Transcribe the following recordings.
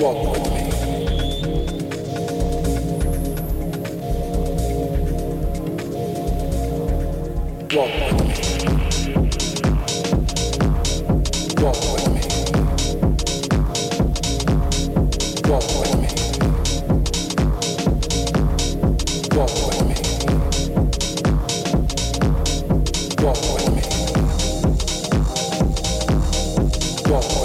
walk with me. Walk with me. Walk with me. Walk with me. Walk with me. Walk with me. Walk with me. Walk with me. Walk with me. Walk with me. Walk with me. Walk with me. Walk with me. Walk with me. Walk with me. Walk with me. Walk with me.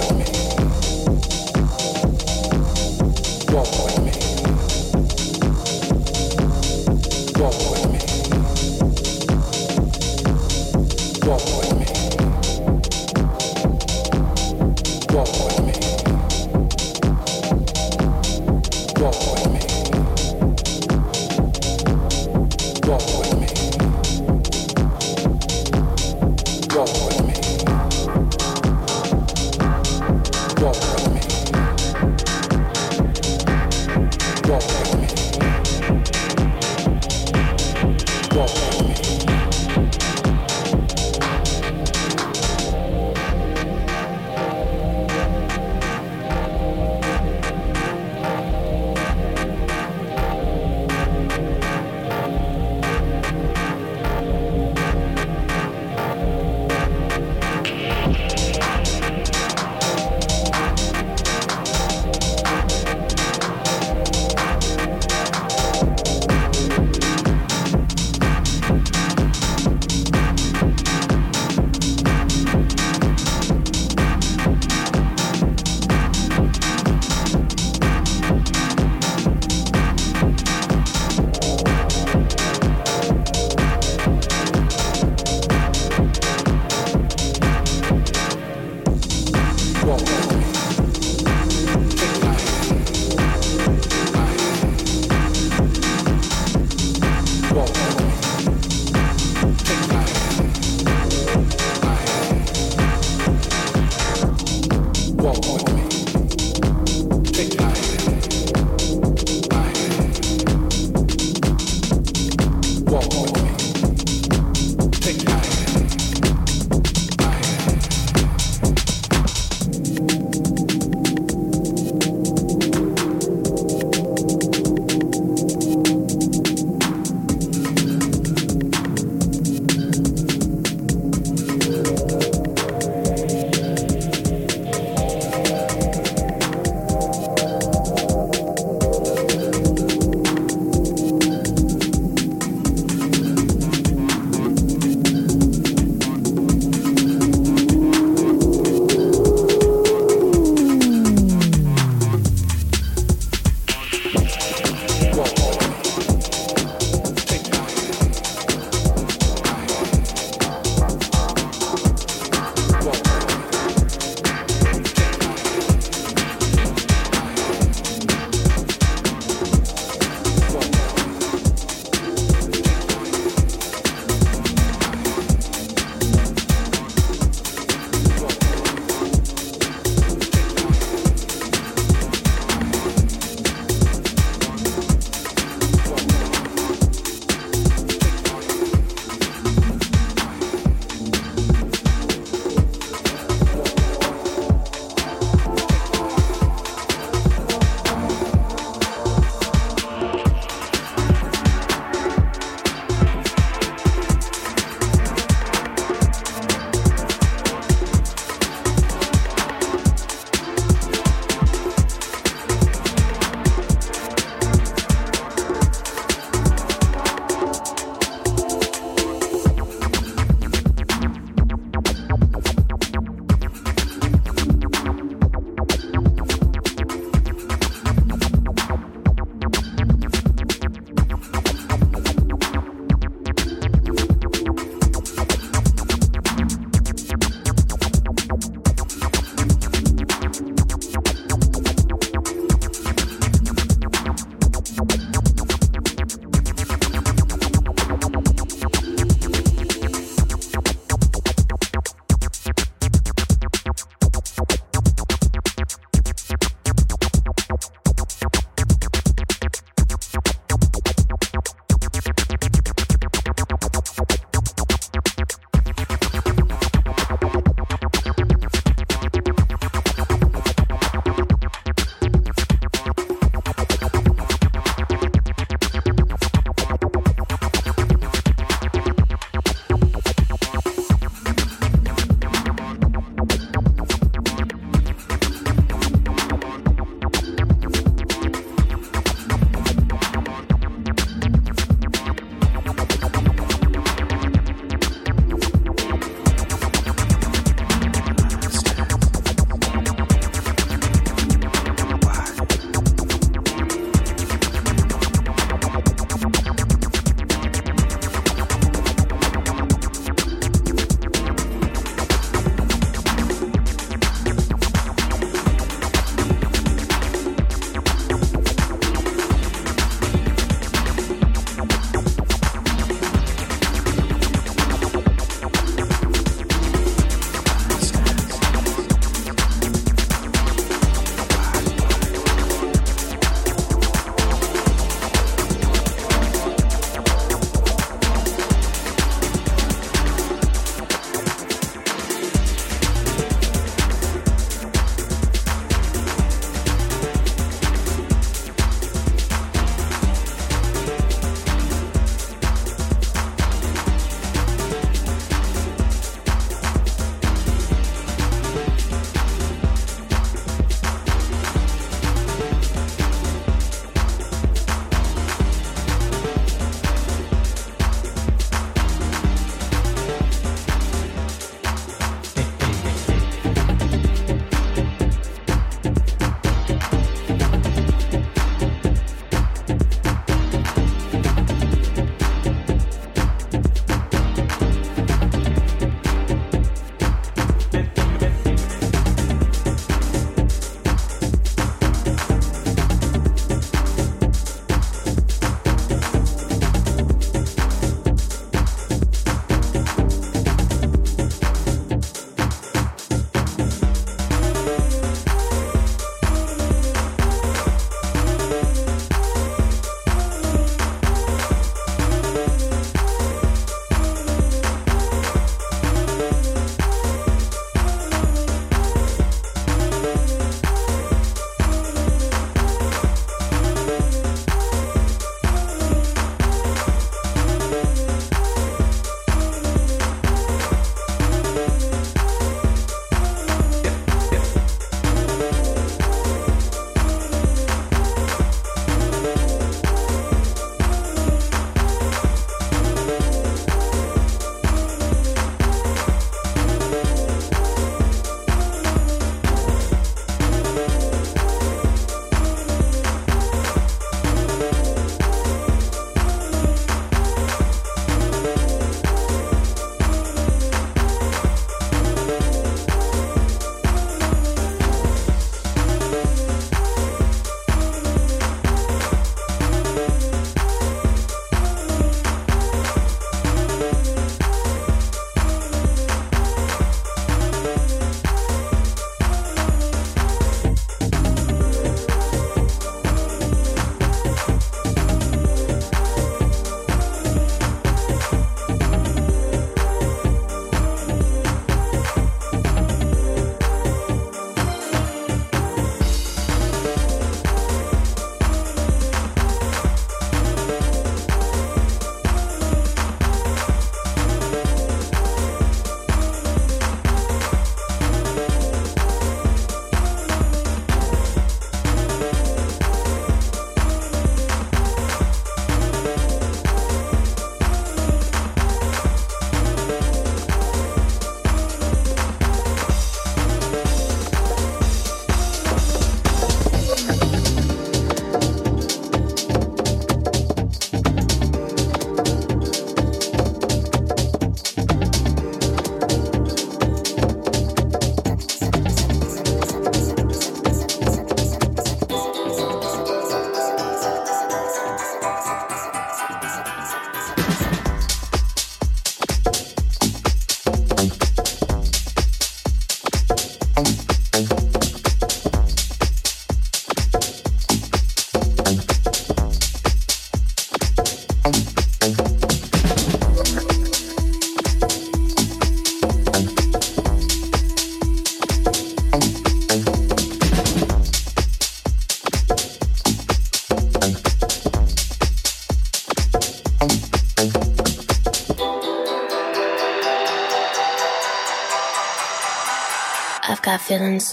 I've got feelings.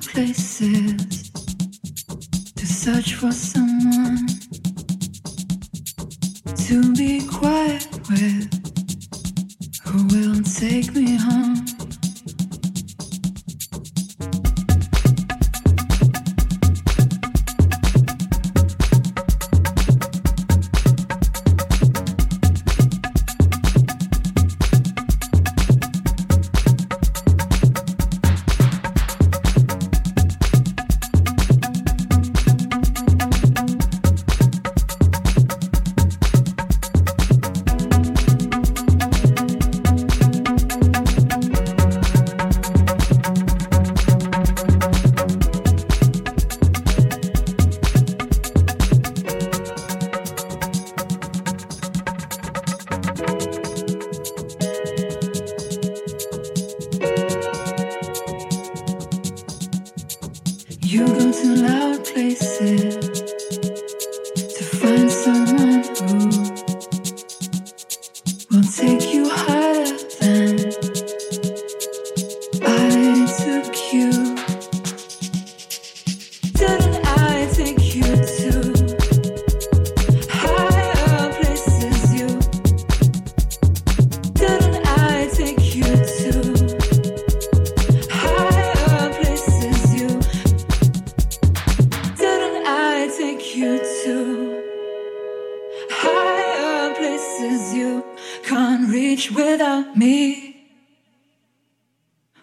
places to search for someone to be quiet with, who will take me home.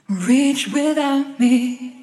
Reach without me.